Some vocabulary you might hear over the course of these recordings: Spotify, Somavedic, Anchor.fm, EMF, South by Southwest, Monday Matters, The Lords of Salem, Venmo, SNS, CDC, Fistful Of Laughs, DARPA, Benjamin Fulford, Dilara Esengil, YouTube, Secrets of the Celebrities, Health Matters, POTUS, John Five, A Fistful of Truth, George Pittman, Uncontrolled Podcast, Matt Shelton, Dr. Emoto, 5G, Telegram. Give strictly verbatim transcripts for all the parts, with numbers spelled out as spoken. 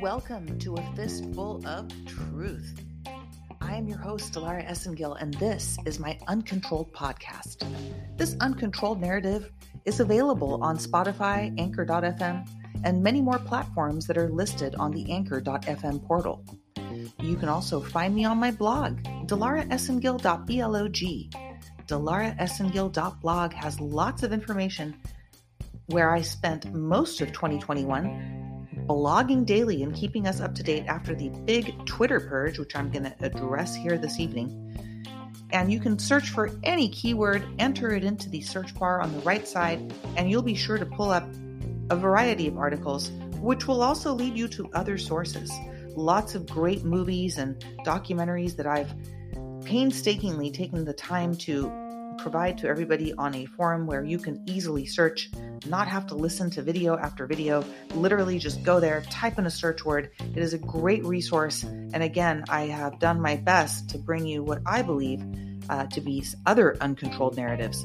Welcome to A Fistful of Truth. I am your host, Dilara Esengil, and this is my Uncontrolled Podcast. This Uncontrolled narrative is available on Spotify, Anchor dot f m, and many more platforms that are listed on the Anchor dot f m portal. You can also find me on my blog, dilara esengil dot blog. dilara esengil dot blog has lots of information where I spent most of twenty twenty-one blogging daily and keeping us up to date after the big Twitter purge, which I'm going to address here this evening. And you can search for any keyword, enter it into the search bar on the right side, and you'll be sure to pull up a variety of articles, which will also lead you to other sources. Lots of great movies and documentaries that I've painstakingly taken the time to provide to everybody on a forum where you can easily search, not have to listen to video after video. Literally just go there, type in a search word. It is a great resource. And again, I have done my best to bring you what I believe uh, to be other uncontrolled narratives.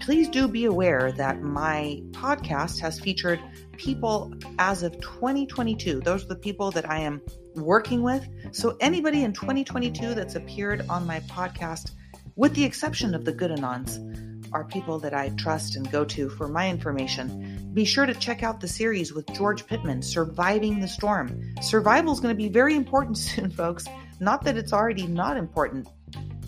Please do be aware that my podcast has featured people as of twenty twenty-two. Those are the people that I am working with. So anybody in twenty twenty-two that's appeared on my podcast, with the exception of the good anons, are people that I trust and go to for my information. Be sure to check out the series with George Pittman, Surviving the Storm. Survival is going to be very important soon, folks. Not that it's already not important,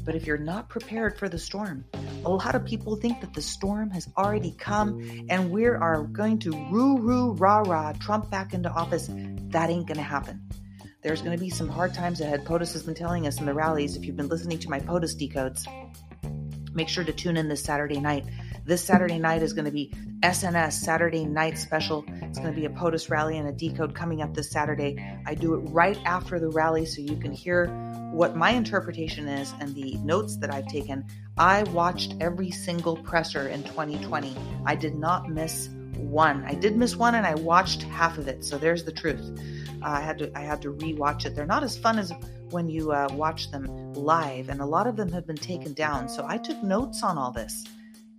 but if you're not prepared for the storm, a lot of people think that the storm has already come and we are going to roo, roo, rah, rah, Trump back into office. That ain't going to happen. There's going to be some hard times ahead. POTUS has been telling us in the rallies. If you've been listening to my POTUS decodes, make sure to tune in this Saturday night. This Saturday night is going to be S N S Saturday Night Special. It's going to be a POTUS rally and a decode coming up this Saturday. I do it right after the rally so you can hear what my interpretation is and the notes that I've taken. I watched every single presser in twenty twenty. I did not miss one. I did miss one and I watched half of it. So there's the truth. Uh, I had to I had to re-watch it. They're not as fun as when you uh, watch them live, and a lot of them have been taken down. So I took notes on all this,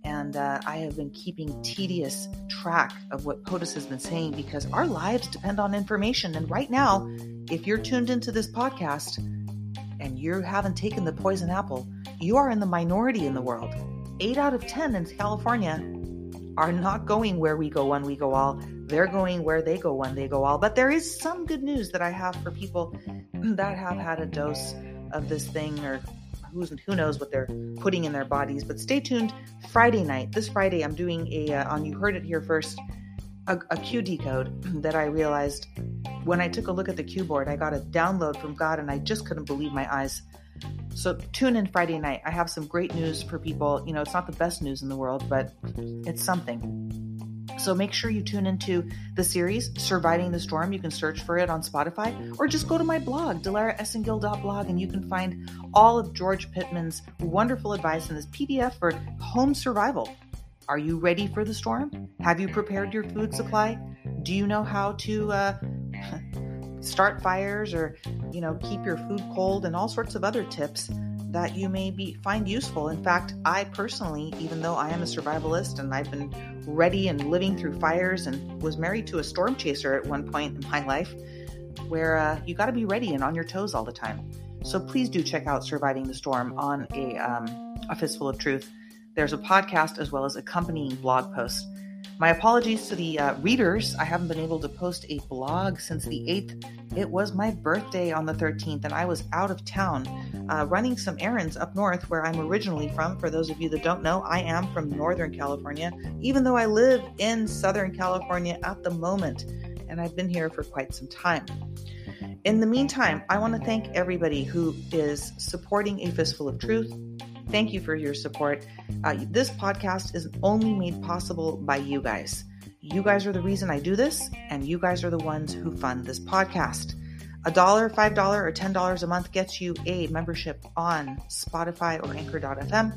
and uh, I have been keeping tedious track of what POTUS has been saying because our lives depend on information. And right now, if you're tuned into this podcast and you haven't taken the poison apple, you are in the minority in the world. Eight out of ten in California are not going where we go one, we go all. They're going where they go one, they go all. But there is some good news that I have for people that have had a dose of this thing, or who's, who knows what they're putting in their bodies. But stay tuned. Friday night, this Friday, I'm doing a, uh, on You Heard It Here First, a, a Q decode that I realized when I took a look at the Q board, I got a download from God and I just couldn't believe my eyes. So tune in Friday night. I have some great news for people. You know, it's not the best news in the world, but it's something. So make sure you tune into the series, Surviving the Storm. You can search for it on Spotify or just go to my blog, dilara esengil dot blog, and you can find all of George Pittman's wonderful advice in this P D F for home survival. Are you ready for the storm? Have you prepared your food supply? Do you know how to uh, start fires or, you know, keep your food cold and all sorts of other tips that you may be find useful. In fact, I personally, even though I am a survivalist and I've been ready and living through fires and was married to a storm chaser at one point in my life, where uh, you got to be ready and on your toes all the time. So please do check out Surviving the Storm on a, um, a Fistful of Truth. There's a podcast as well as accompanying blog posts. My apologies to the uh, readers. I haven't been able to post a blog since the eighth. It was my birthday on the thirteenth, and I was out of town uh, running some errands up north where I'm originally from. For those of you that don't know, I am from Northern California, even though I live in Southern California at the moment, and I've been here for quite some time. In the meantime, I want to thank everybody who is supporting A Fistful of Truth. Thank you for your support. Uh, this podcast is only made possible by you guys. You guys are the reason I do this, and you guys are the ones who fund this podcast. A dollar, five dollars, or ten dollars a month gets you a membership on Spotify or Anchor dot f m,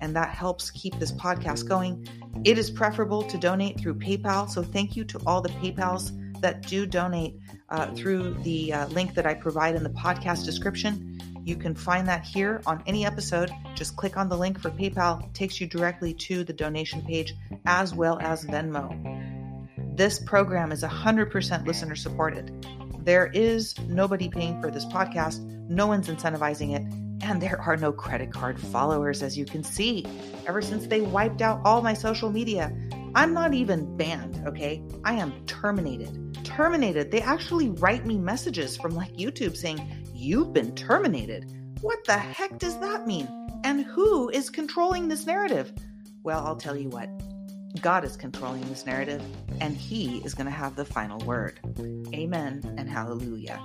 and that helps keep this podcast going. It is preferable to donate through PayPal, so thank you to all the PayPals that do donate uh, through the uh, link that I provide in the podcast description. You can find that here on any episode. Just click on the link for PayPal. It takes you directly to the donation page as well as Venmo. This program is one hundred percent listener supported. There is nobody paying for this podcast. No one's incentivizing it. And there are no credit card followers, as you can see, ever since they wiped out all my social media. I'm not even banned, okay? I am terminated. Terminated. They actually write me messages from like YouTube saying, "You've been terminated." What the heck does that mean? And who is controlling this narrative? Well, I'll tell you what. God is controlling this narrative, and he is going to have the final word. Amen and hallelujah.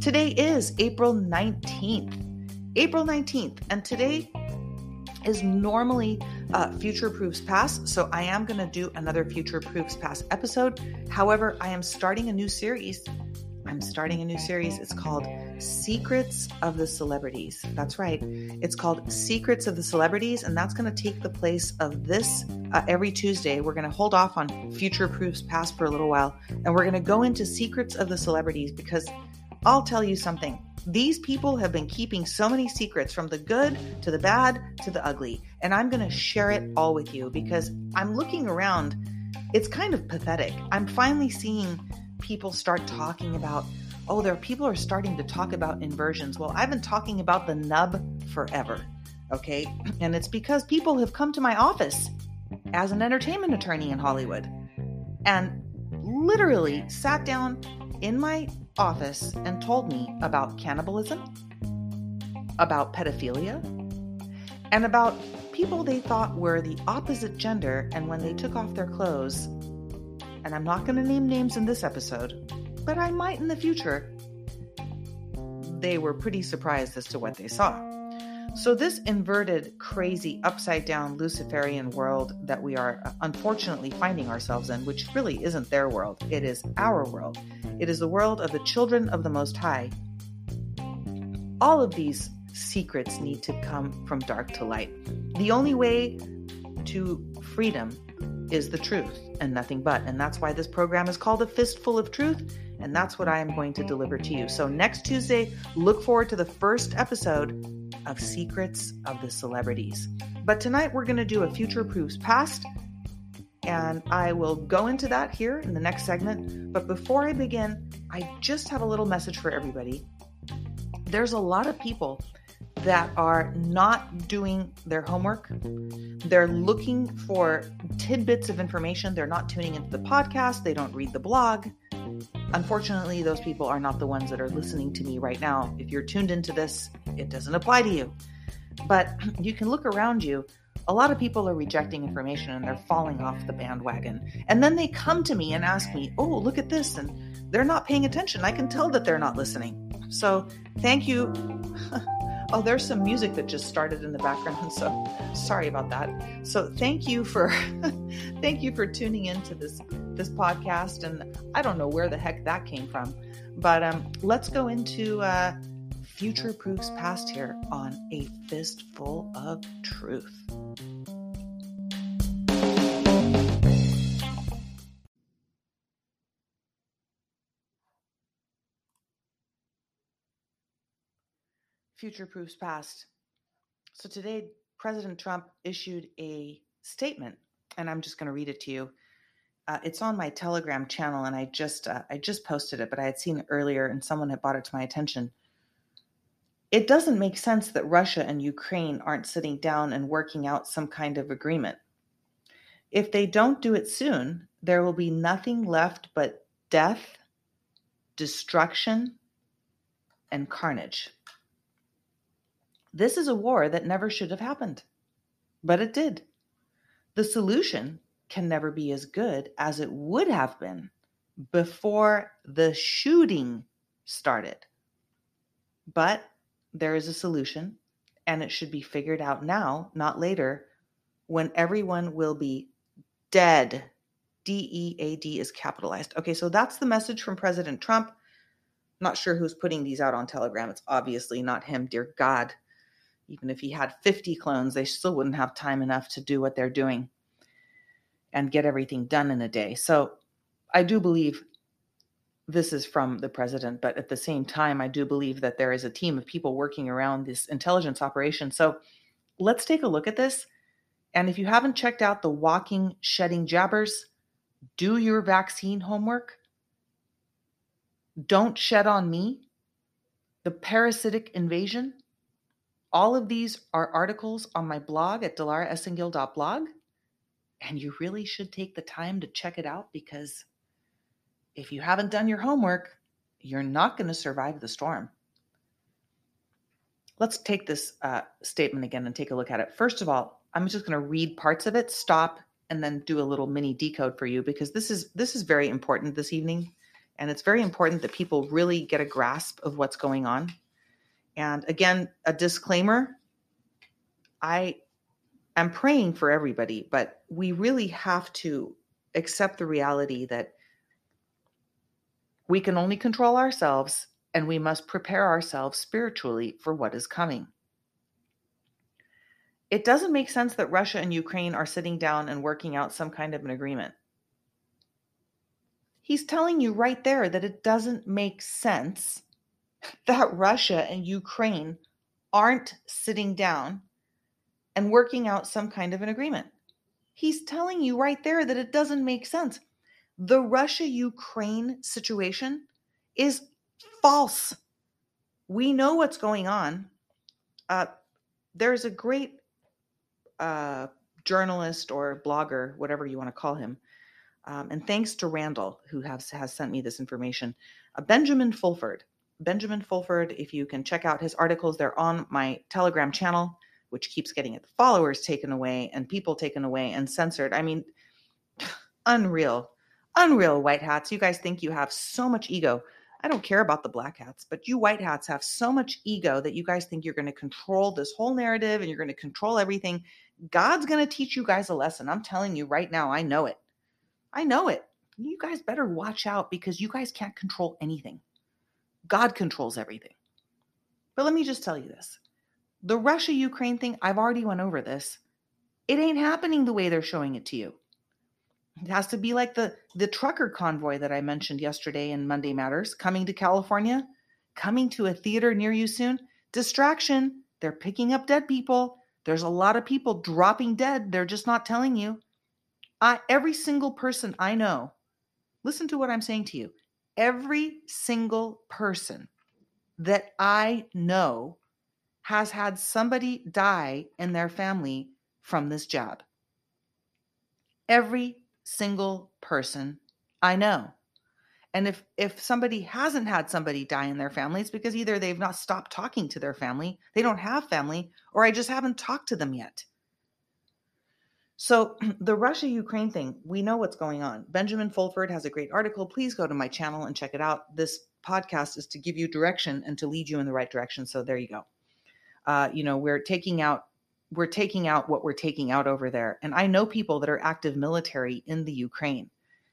Today is April nineteenth. April nineteenth, and today is normally uh, Future Proofs Past, so I am going to do another Future Proofs Past episode. However, I am starting a new series. I'm starting a new series. It's called Secrets of the Celebrities. That's right. It's called Secrets of the Celebrities, and that's going to take the place of this uh, every Tuesday. We're going to hold off on Future Proofs Past for a little while, and we're going to go into Secrets of the Celebrities because I'll tell you something. These people have been keeping so many secrets, from the good to the bad to the ugly. And I'm going to share it all with you because I'm looking around. It's kind of pathetic. I'm finally seeing people start talking about, oh, there are people are starting to talk about inversions. Well, I've been talking about the nub forever. Okay. And it's because people have come to my office as an entertainment attorney in Hollywood and literally sat down in my office and told me about cannibalism, about pedophilia, and about people they thought were the opposite gender. And when they took off their clothes, and I'm not going to name names in this episode, but I might in the future, they were pretty surprised as to what they saw. So this inverted, crazy, upside down Luciferian world that we are unfortunately finding ourselves in, which really isn't their world. It is our world. It is the world of the children of the Most High. All of these secrets need to come from dark to light. The only way to freedom is the truth and nothing but. And that's why this program is called A Fistful of Truth. And that's what I am going to deliver to you. So next Tuesday, look forward to the first episode of Secrets of the Celebrities. But tonight we're going to do a Future Proofs Past, and I will go into that here in the next segment. But before I begin, I just have a little message for everybody. There's a lot of people that are not doing their homework. They're looking for tidbits of information. They're not tuning into the podcast. They don't read the blog. Unfortunately, those people are not the ones that are listening to me right now. If you're tuned into this, it doesn't apply to you. But you can look around you. A lot of people are rejecting information and they're falling off the bandwagon. And then they come to me and ask me, oh, look at this. And they're not paying attention. I can tell that they're not listening. So thank you. Oh, there's some music that just started in the background. So sorry about that. So thank you for, thank you for tuning into this, this podcast. And I don't know where the heck that came from, but um, let's go into uh, Future Proofs Past here on A Fistful of Truth. Future Proofs Past. So today, President Trump issued a statement, and I'm just going to read it to you. Uh, it's on my Telegram channel, and I just uh, I just posted it, but I had seen it earlier, and someone had brought it to my attention. It doesn't make sense that Russia and Ukraine aren't sitting down and working out some kind of agreement. If they don't do it soon, there will be nothing left but death, destruction, and carnage. This is a war that never should have happened, but it did. The solution can never be as good as it would have been before the shooting started. But there is a solution, and it should be figured out now, not later, when everyone will be dead. D E A D is capitalized. Okay, so that's the message from President Trump. Not sure who's putting these out on Telegram. It's obviously not him, dear God. Even if he had fifty clones, they still wouldn't have time enough to do what they're doing and get everything done in a day. So I do believe this is from the president, but at the same time, I do believe that there is a team of people working around this intelligence operation. So let's take a look at this. And if you haven't checked out the walking, shedding jabbers, do your vaccine homework. Don't Shed on Me, The Parasitic Invasion. All of these are articles on my blog at dilara esengil dot blog. And you really should take the time to check it out, because if you haven't done your homework, you're not going to survive the storm. Let's take this uh, statement again and take a look at it. First of all, I'm just going to read parts of it, stop, and then do a little mini decode for you, because this is this is very important this evening. And it's very important that people really get a grasp of what's going on. And again, a disclaimer, I am praying for everybody, but we really have to accept the reality that we can only control ourselves, and we must prepare ourselves spiritually for what is coming. It doesn't make sense that Russia and Ukraine are sitting down and working out some kind of an agreement. He's telling you right there that it doesn't make sense that Russia and Ukraine aren't sitting down and working out some kind of an agreement. He's telling you right there that it doesn't make sense. The Russia-Ukraine situation is false. We know what's going on. Uh, there's a great uh, journalist or blogger, whatever you want to call him, Um, and thanks to Randall, who has, has sent me this information, uh, Benjamin Fulford. Benjamin Fulford, if you can check out his articles, they're on my Telegram channel, which keeps getting its followers taken away and people taken away and censored. I mean, unreal, unreal white hats. You guys think you have so much ego. I don't care about the black hats, but you white hats have so much ego that you guys think you're going to control this whole narrative and you're going to control everything. God's going to teach you guys a lesson. I'm telling you right now, I know it. I know it. You guys better watch out, because you guys can't control anything. God controls everything. But let me just tell you this. The Russia-Ukraine thing, I've already went over this. It ain't happening the way they're showing it to you. It has to be like the, the trucker convoy that I mentioned yesterday in Monday Matters, coming to California, coming to a theater near you soon. Distraction. They're picking up dead people. There's a lot of people dropping dead. They're just not telling you. I, every single person I know, listen to what I'm saying to you. Every single person that I know has had somebody die in their family from this jab. Every single person I know. And if, if somebody hasn't had somebody die in their family, it's because either they've not stopped talking to their family, they don't have family, or I just haven't talked to them yet. So the Russia-Ukraine thing, we know what's going on. Benjamin Fulford has a great article. Please go to my channel and check it out. This podcast is to give you direction and to lead you in the right direction. So there you go. Uh, you know, we're taking out, we're taking out what we're taking out over there. And I know people that are active military in the Ukraine,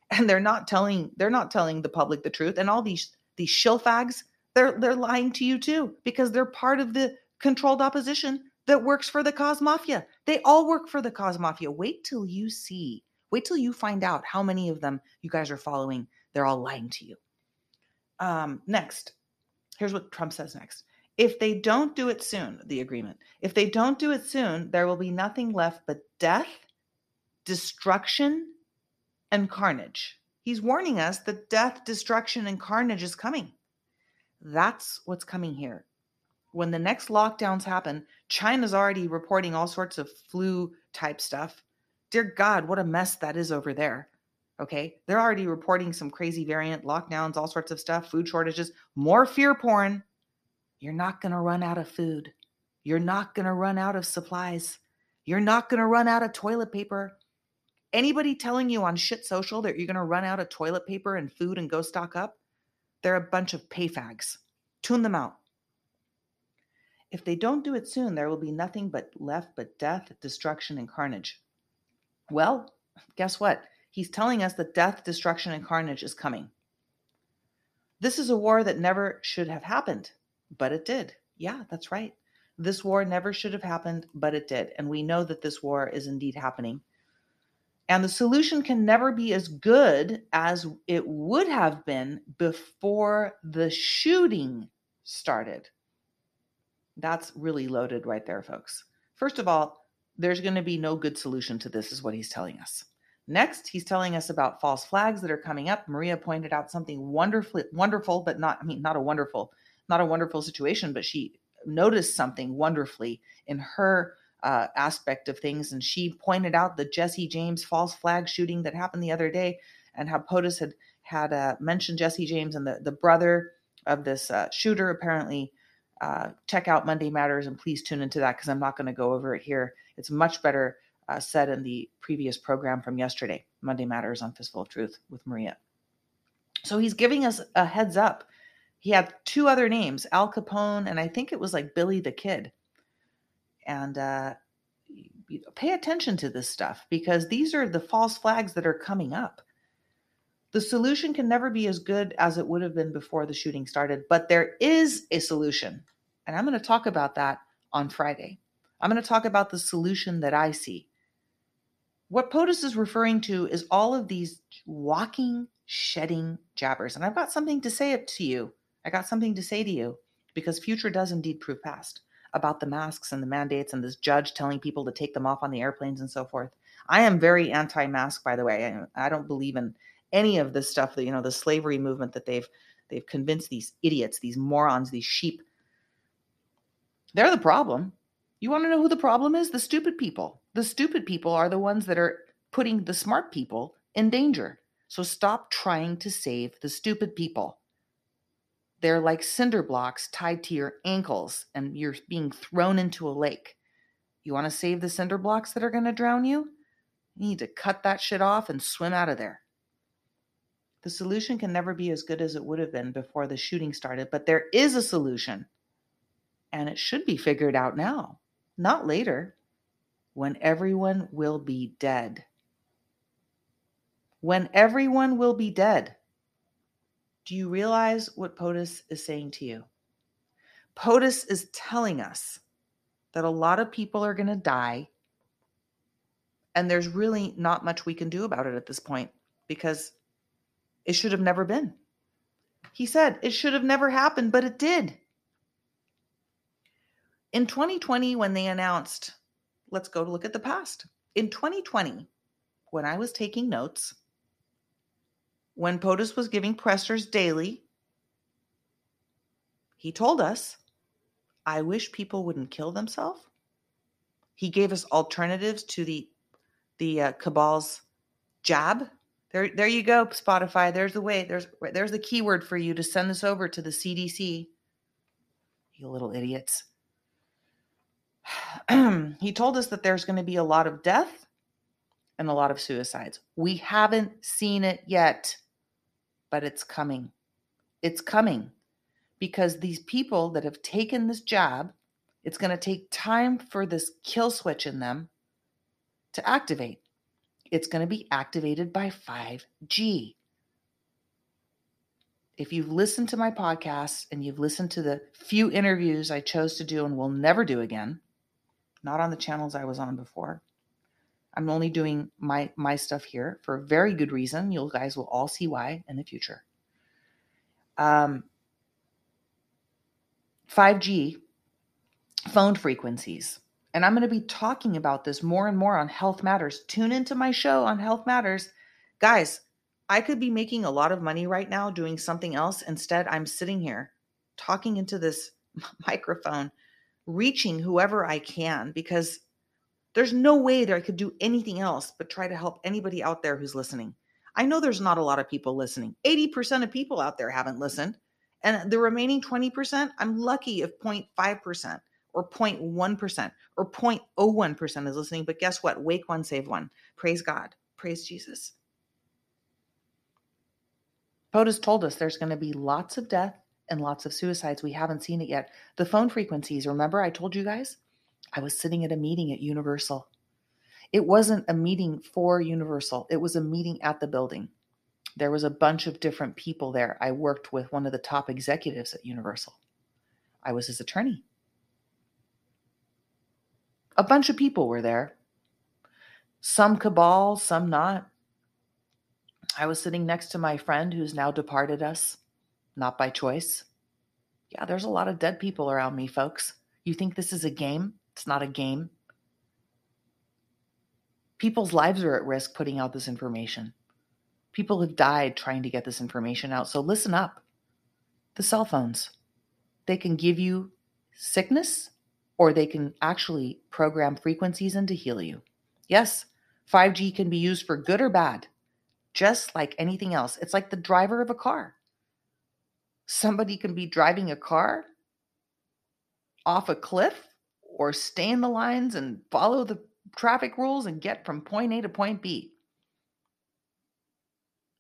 and they're not telling, they're not telling the public the truth. And all these, these shill fags, they're, they're lying to you too, because they're part of the controlled opposition that works for the cause mafia. They all work for the cause mafia. Wait till you see, wait till you find out how many of them you guys are following. They're all lying to you. Um, next, here's what Trump says next. If they don't do it soon, the agreement, if they don't do it soon, there will be nothing left but death, destruction, and carnage. He's warning us that death, destruction, and carnage is coming. That's what's coming here. When the next lockdowns happen, China's already reporting all sorts of flu type stuff. Dear God, what a mess that is over there. Okay. They're already reporting some crazy variant lockdowns, all sorts of stuff, food shortages, more fear porn. You're not going to run out of food. You're not going to run out of supplies. You're not going to run out of toilet paper. Anybody telling you on shit social that you're going to run out of toilet paper and food and go stock up, they're a bunch of pay fags. Tune them out. If they don't do it soon, there will be nothing but left but death, destruction, and carnage. Well, guess what? He's telling us that death, destruction, and carnage is coming. This is a war that never should have happened, but it did. Yeah, that's right. This war never should have happened, but it did. And we know that this war is indeed happening. And the solution can never be as good as it would have been before the shooting started. That's really loaded right there, folks. First of all, there's going to be no good solution to this, is what he's telling us. Next, he's telling us about false flags that are coming up. Maria pointed out something wonderfully wonderful, but not, I mean, not a wonderful, not a wonderful situation, but she noticed something wonderfully in her uh, aspect of things. And she pointed out the Jesse James false flag shooting that happened the other day, and how POTUS had, had uh, mentioned Jesse James, and the, the brother of this uh, shooter apparently. Uh, check out Monday Matters, and please tune into that, because I'm not going to go over it here. It's much better uh, said in the previous program from yesterday, Monday Matters on Fistful of Truth with Maria. So he's giving us a heads up. He had two other names, Al Capone, and I think it was like Billy the Kid. And uh, pay attention to this stuff, because these are the false flags that are coming up. The solution can never be as good as it would have been before the shooting started, but there is a solution. And I'm going to talk about that on Friday. I'm going to talk about the solution that I see. What POTUS is referring to is all of these walking, shedding jabbers. And I've got something to say up to you. I got something to say to you, because future does indeed prove past, about the masks and the mandates and this judge telling people to take them off on the airplanes and so forth. I am very anti-mask, by the way. I, I don't believe in any of this stuff that, you know, the slavery movement that they've, they've convinced these idiots, these morons, these sheep. They're the problem. You want to know who the problem is? The stupid people. The stupid people are the ones that are putting the smart people in danger. So stop trying to save the stupid people. They're like cinder blocks tied to your ankles, and you're being thrown into a lake. You want to save the cinder blocks that are going to drown you? You need to cut that shit off and swim out of there. The solution can never be as good as it would have been before the shooting started, but there is a solution, and it should be figured out now, not later, when everyone will be dead. When everyone will be dead. Do you realize what POTUS is saying to you? POTUS is telling us that a lot of people are going to die, and there's really not much we can do about it at this point, because it should have never been. He said it should have never happened, but it did. In twenty twenty, when they announced, let's go to look at the past. In twenty twenty, when I was taking notes, when POTUS was giving pressers daily, he told us, I wish people wouldn't kill themselves. He gave us alternatives to the, the uh, cabal's jab. There, there you go, Spotify. There's the way. There's there's the keyword for you to send this over to the C D C. You little idiots. He told us that there's going to be a lot of death and a lot of suicides. We haven't seen it yet, but it's coming. It's coming, because these people that have taken this jab, it's going to take time for this kill switch in them to activate. It's going to be activated by five G. If you've listened to my podcast, and you've listened to the few interviews I chose to do and will never do again, not on the channels I was on before. I'm only doing my, my stuff here for a very good reason. You guys will all see why in the future. Um, five G phone frequencies. And I'm going to be talking about this more and more on Health Matters. Tune into my show on Health Matters. Guys, I could be making a lot of money right now doing something else. Instead, I'm sitting here talking into this microphone, reaching whoever I can, because there's no way that I could do anything else but try to help anybody out there who's listening. I know there's not a lot of people listening. eighty percent of people out there haven't listened. And the remaining twenty percent, I'm lucky if zero point five percent. or zero point one percent or zero point zero one percent is listening. But guess what? Wake one, save one. Praise God. Praise Jesus. POTUS told us there's going to be lots of death and lots of suicides. We haven't seen it yet. The phone frequencies. Remember I told you guys? I was sitting at a meeting at Universal. It wasn't a meeting for Universal. It was a meeting at the building. There was a bunch of different people there. I worked with one of the top executives at Universal. I was his attorney. A bunch of people were there. some cabal, some not. I was sitting next to my friend who's now departed us, not by choice. Yeah, there's a lot of dead people around me, folks. You think this is a game? It's not a game. People's lives are at risk putting out this information. People have died trying to get this information out. So listen up. The cell phones, they can give you sickness, or they can actually program frequencies and to heal you. Yes, five G can be used for good or bad, just like anything else. It's like the driver of a car. Somebody can be driving a car off a cliff or stay in the lines and follow the traffic rules and get from point A to point B.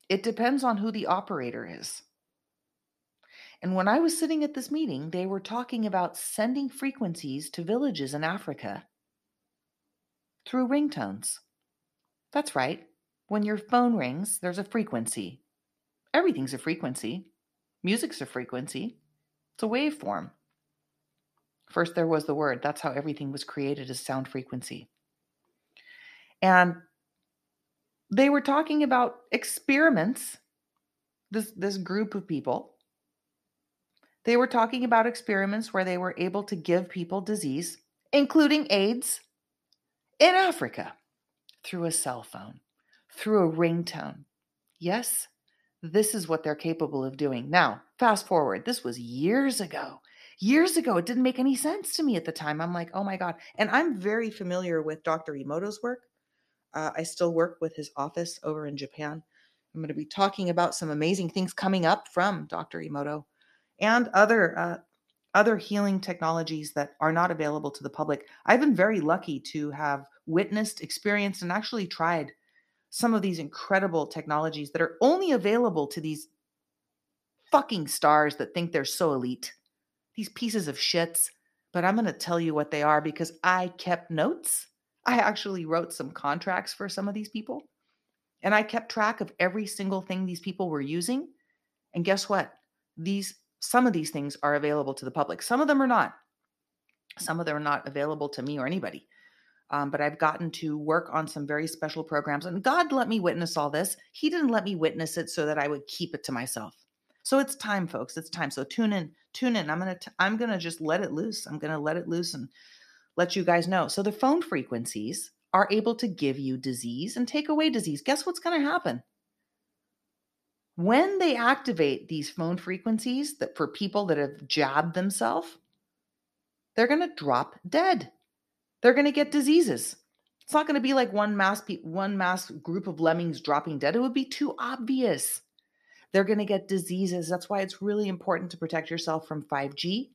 It depends on who the operator is. And when I was sitting at this meeting, they were talking about sending frequencies to villages in Africa through ringtones. That's right. When your phone rings, there's a frequency. Everything's a frequency. Music's a frequency. It's a waveform. First there was the word. That's how everything was created, as sound frequency. And they were talking about experiments, this, this group of people. They were talking about experiments where they were able to give people disease, including AIDS, in Africa, through a cell phone, through a ringtone. Yes, this is what they're capable of doing. Now, fast forward. This was years ago. Years ago, it didn't make any sense to me at the time. I'm like, oh my God. And I'm very familiar with Doctor Emoto's work. Uh, I still work with his office over in Japan. I'm going to be talking about some amazing things coming up from Doctor Emoto. And other uh, other healing technologies that are not available to the public. I've been very lucky to have witnessed, experienced, and actually tried some of these incredible technologies that are only available to these fucking stars that think they're so elite. These pieces of shits. But I'm going to tell you what they are because I kept notes. I actually wrote some contracts for some of these people. And I kept track of every single thing these people were using. And guess what? These Some of these things are available to the public. Some of them are not. Some of them are not available to me or anybody. Um, but I've gotten to work on some very special programs. And God let me witness all this. He didn't let me witness it so that I would keep it to myself. So it's time, folks. It's time. So tune in. Tune in. I'm going to I'm going to just let it loose. I'm going to let it loose and let you guys know. So the phone frequencies are able to give you disease and take away disease. Guess what's going to happen? When they activate these phone frequencies that for people that have jabbed themselves, they're going to drop dead. They're going to get diseases. It's not going to be like one mass pe- one mass group of lemmings dropping dead. It would be too obvious. They're going to get diseases. That's why it's really important to protect yourself from five G,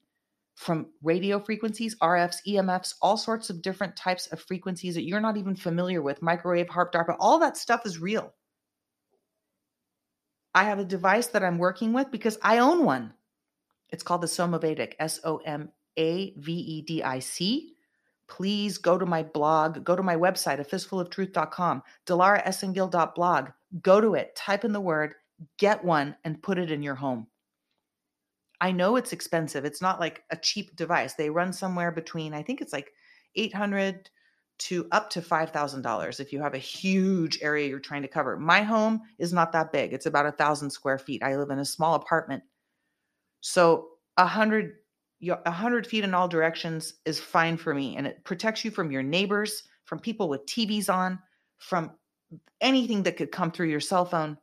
from radio frequencies, R Fs, E M Fs, all sorts of different types of frequencies that you're not even familiar with. Microwave, HARP, DARPA, all that stuff is real. I have a device that I'm working with because I own one. It's called the Somavedic, S O M A V E D I C. Please go to my blog, go to my website, a fistful of truth dot com, dilara esengil dot blog. Go to it, type in the word, get one, and put it in your home. I know it's expensive. It's not like a cheap device. They run somewhere between, I think it's like eight hundred dollars to up to five thousand dollars if you have a huge area you're trying to cover. My home is not that big. It's about one thousand square feet. I live in a small apartment. So one hundred, one hundred feet in all directions is fine for me. And it protects you from your neighbors, from people with T Vs on, from anything that could come through your cell phone.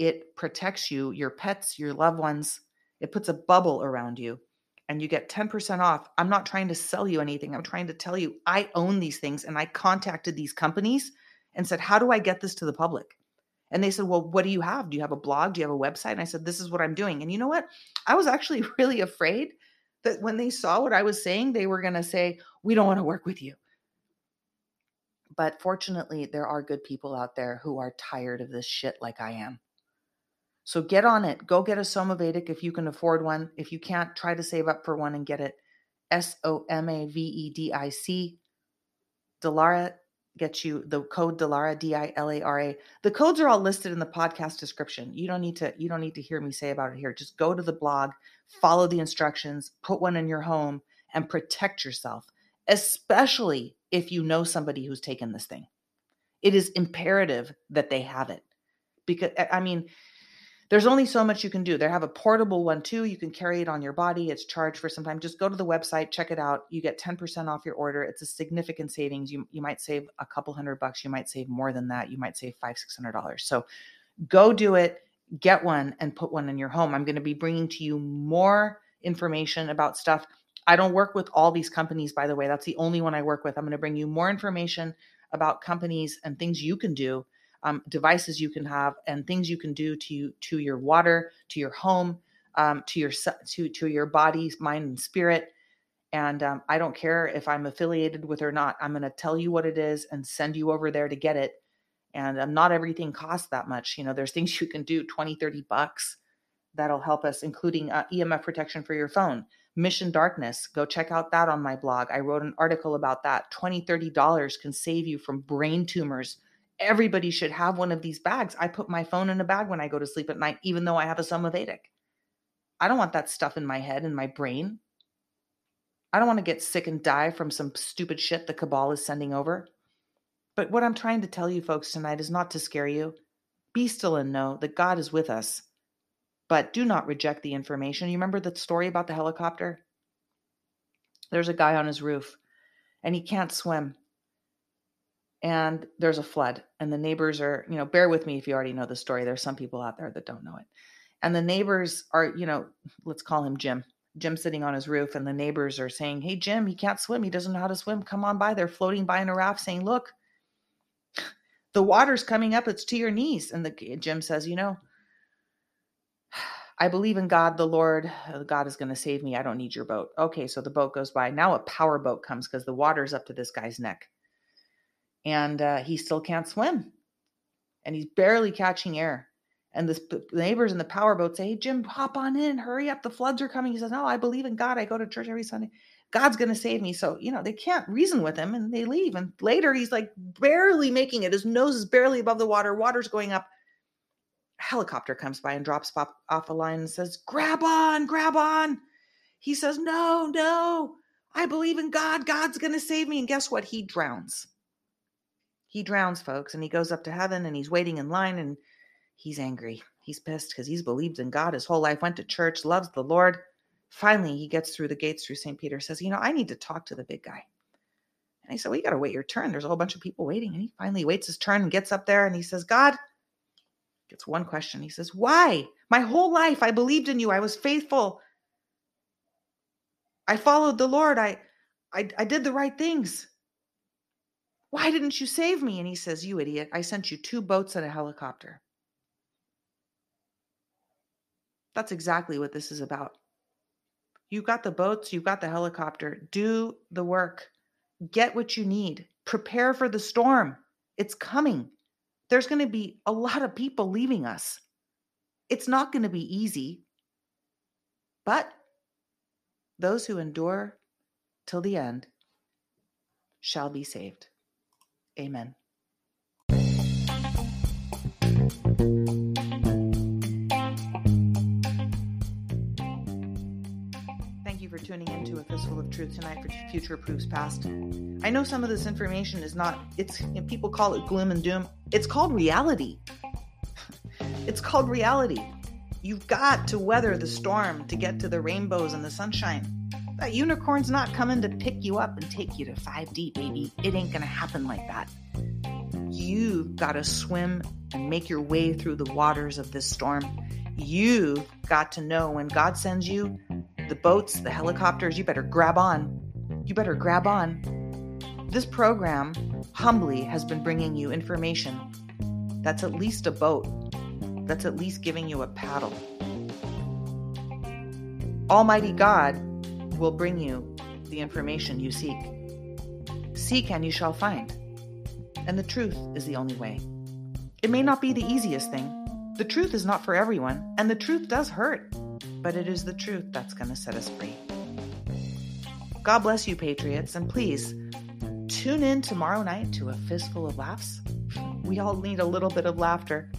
It protects you, your pets, your loved ones. It puts a bubble around you. And you get ten percent off. I'm not trying to sell you anything. I'm trying to tell you I own these things. And I contacted these companies and said, how do I get this to the public? And they said, well, what do you have? Do you have a blog? Do you have a website? And I said, this is what I'm doing. And you know what? I was actually really afraid that when they saw what I was saying, they were going to say, we don't want to work with you. But fortunately, there are good people out there who are tired of this shit like I am. So get on it. Go get a Somavedic if you can afford one. If you can't, try to save up for one and get it. S O M A V E D I C. Dilara gets you the code Dilara, D I L A R A. The codes are all listed in the podcast description. You don't need to, you don't need to hear me say about it here. Just go to the blog, follow the instructions, put one in your home, and protect yourself, especially if you know somebody who's taken this thing. It is imperative that they have it. Because, I mean, there's only so much you can do. They have a portable one too. You can carry it on your body. It's charged for some time. Just go to the website, check it out. You get ten percent off your order. It's a significant savings. You, you might save a couple hundred bucks. You might save more than that. You might save five, six hundred dollars. So go do it, get one and put one in your home. I'm going to be bringing to you more information about stuff. I don't work with all these companies, by the way. That's the only one I work with. I'm going to bring you more information about companies and things you can do, um, devices you can have, and things you can do to to your water, to your home, um, to your to to your body, mind, and spirit. And um, I don't care if I'm affiliated with or not. I'm going to tell you what it is and send you over there to get it. And um, not everything costs that much. You know, there's things you can do, twenty, thirty bucks. That'll help us, including uh, E M F protection for your phone. Mission Darkness, go check out that on my blog. I wrote an article about that. twenty dollars, thirty dollars can save you from brain tumors. Everybody should have one of these bags. I put my phone in a bag when I go to sleep at night, even though I have a Somavedic. I don't want that stuff in my head and my brain. I don't want to get sick and die from some stupid shit the cabal is sending over. But what I'm trying to tell you folks tonight is not to scare you. Be still and know that God is with us. But do not reject the information. You remember the story about the helicopter? There's a guy on his roof and he can't swim. And there's a flood and the neighbors are, you know, bear with me if you already know the story. There's some people out there that don't know it. And the neighbors are, you know, let's call him Jim. Jim's sitting on his roof and the neighbors are saying, hey, Jim, he can't swim. He doesn't know how to swim. Come on by. They're floating by in a raft saying, look, the water's coming up. It's to your knees. And the Jim says, you know, I believe in God, the Lord. God is going to save me. I don't need your boat. Okay, so the boat goes by. Now a power boat comes because the water's up to this guy's neck. And uh, he still can't swim. And he's barely catching air. And this, the neighbors in the power boat say, hey, Jim, hop on in. Hurry up. The floods are coming. He says, no, I believe in God. I go to church every Sunday. God's going to save me. So, you know, they can't reason with him and they leave. And later he's like barely making it. His nose is barely above the water. Water's going up. Helicopter comes by and drops pop off a line and says, grab on, grab on. He says, no, no, I believe in God. God's going to save me. And guess what? He drowns. He drowns, folks. And he goes up to heaven and he's waiting in line and he's angry. He's pissed because he's believed in God his whole life, went to church, loves the Lord. Finally, he gets through the gates through Saint Peter, says, you know, I need to talk to the big guy. And he said, well, you got to wait your turn. There's a whole bunch of people waiting. And he finally waits his turn and gets up there and he says, God, it's one question. He says, why? My whole life, I believed in you. I was faithful. I followed the Lord. I, I, I did the right things. Why didn't you save me? And he says, you idiot. I sent you two boats and a helicopter. That's exactly what this is about. You got the boats. You got the helicopter. Do the work. Get what you need. Prepare for the storm. It's coming. There's going to be a lot of people leaving us. It's not going to be easy. But those who endure till the end shall be saved. Amen. Tuning into A Fistful of Truth tonight for Future Proofs Past. I know some of this information is not, it's, you know, people call it gloom and doom. It's called reality. It's called reality. You've got to weather the storm to get to the rainbows and the sunshine. That unicorn's not coming to pick you up and take you to five D, baby. It ain't going to happen like that. You've got to swim and make your way through the waters of this storm. You've got to know when God sends you the boats, the helicopters, you better grab on. You better grab on. This program humbly has been bringing you information that's at least a boat, that's at least giving you a paddle. Almighty God will bring you the information you seek. Seek and you shall find. And the truth is the only way. It may not be the easiest thing. The truth is not for everyone, and the truth does hurt. But it is the truth that's going to set us free. God bless you, patriots, and please tune in tomorrow night to A Fistful of Laughs. We all need a little bit of laughter.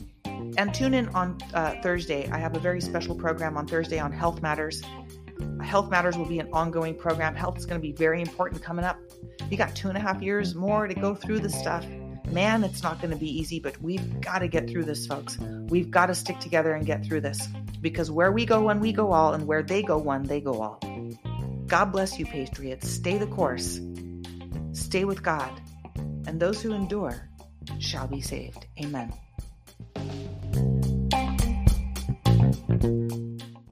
And tune in on uh, Thursday. I have a very special program on Thursday on Health Matters. Health Matters will be an ongoing program. Health is going to be very important coming up. You got two and a half years more to go through this stuff. Man, it's not going to be easy, but we've got to get through this, folks. We've got to stick together and get through this, because where we go one, we go all, and where they go one, they go all. God bless you, patriots. Stay the course. Stay with God, and those who endure shall be saved. Amen.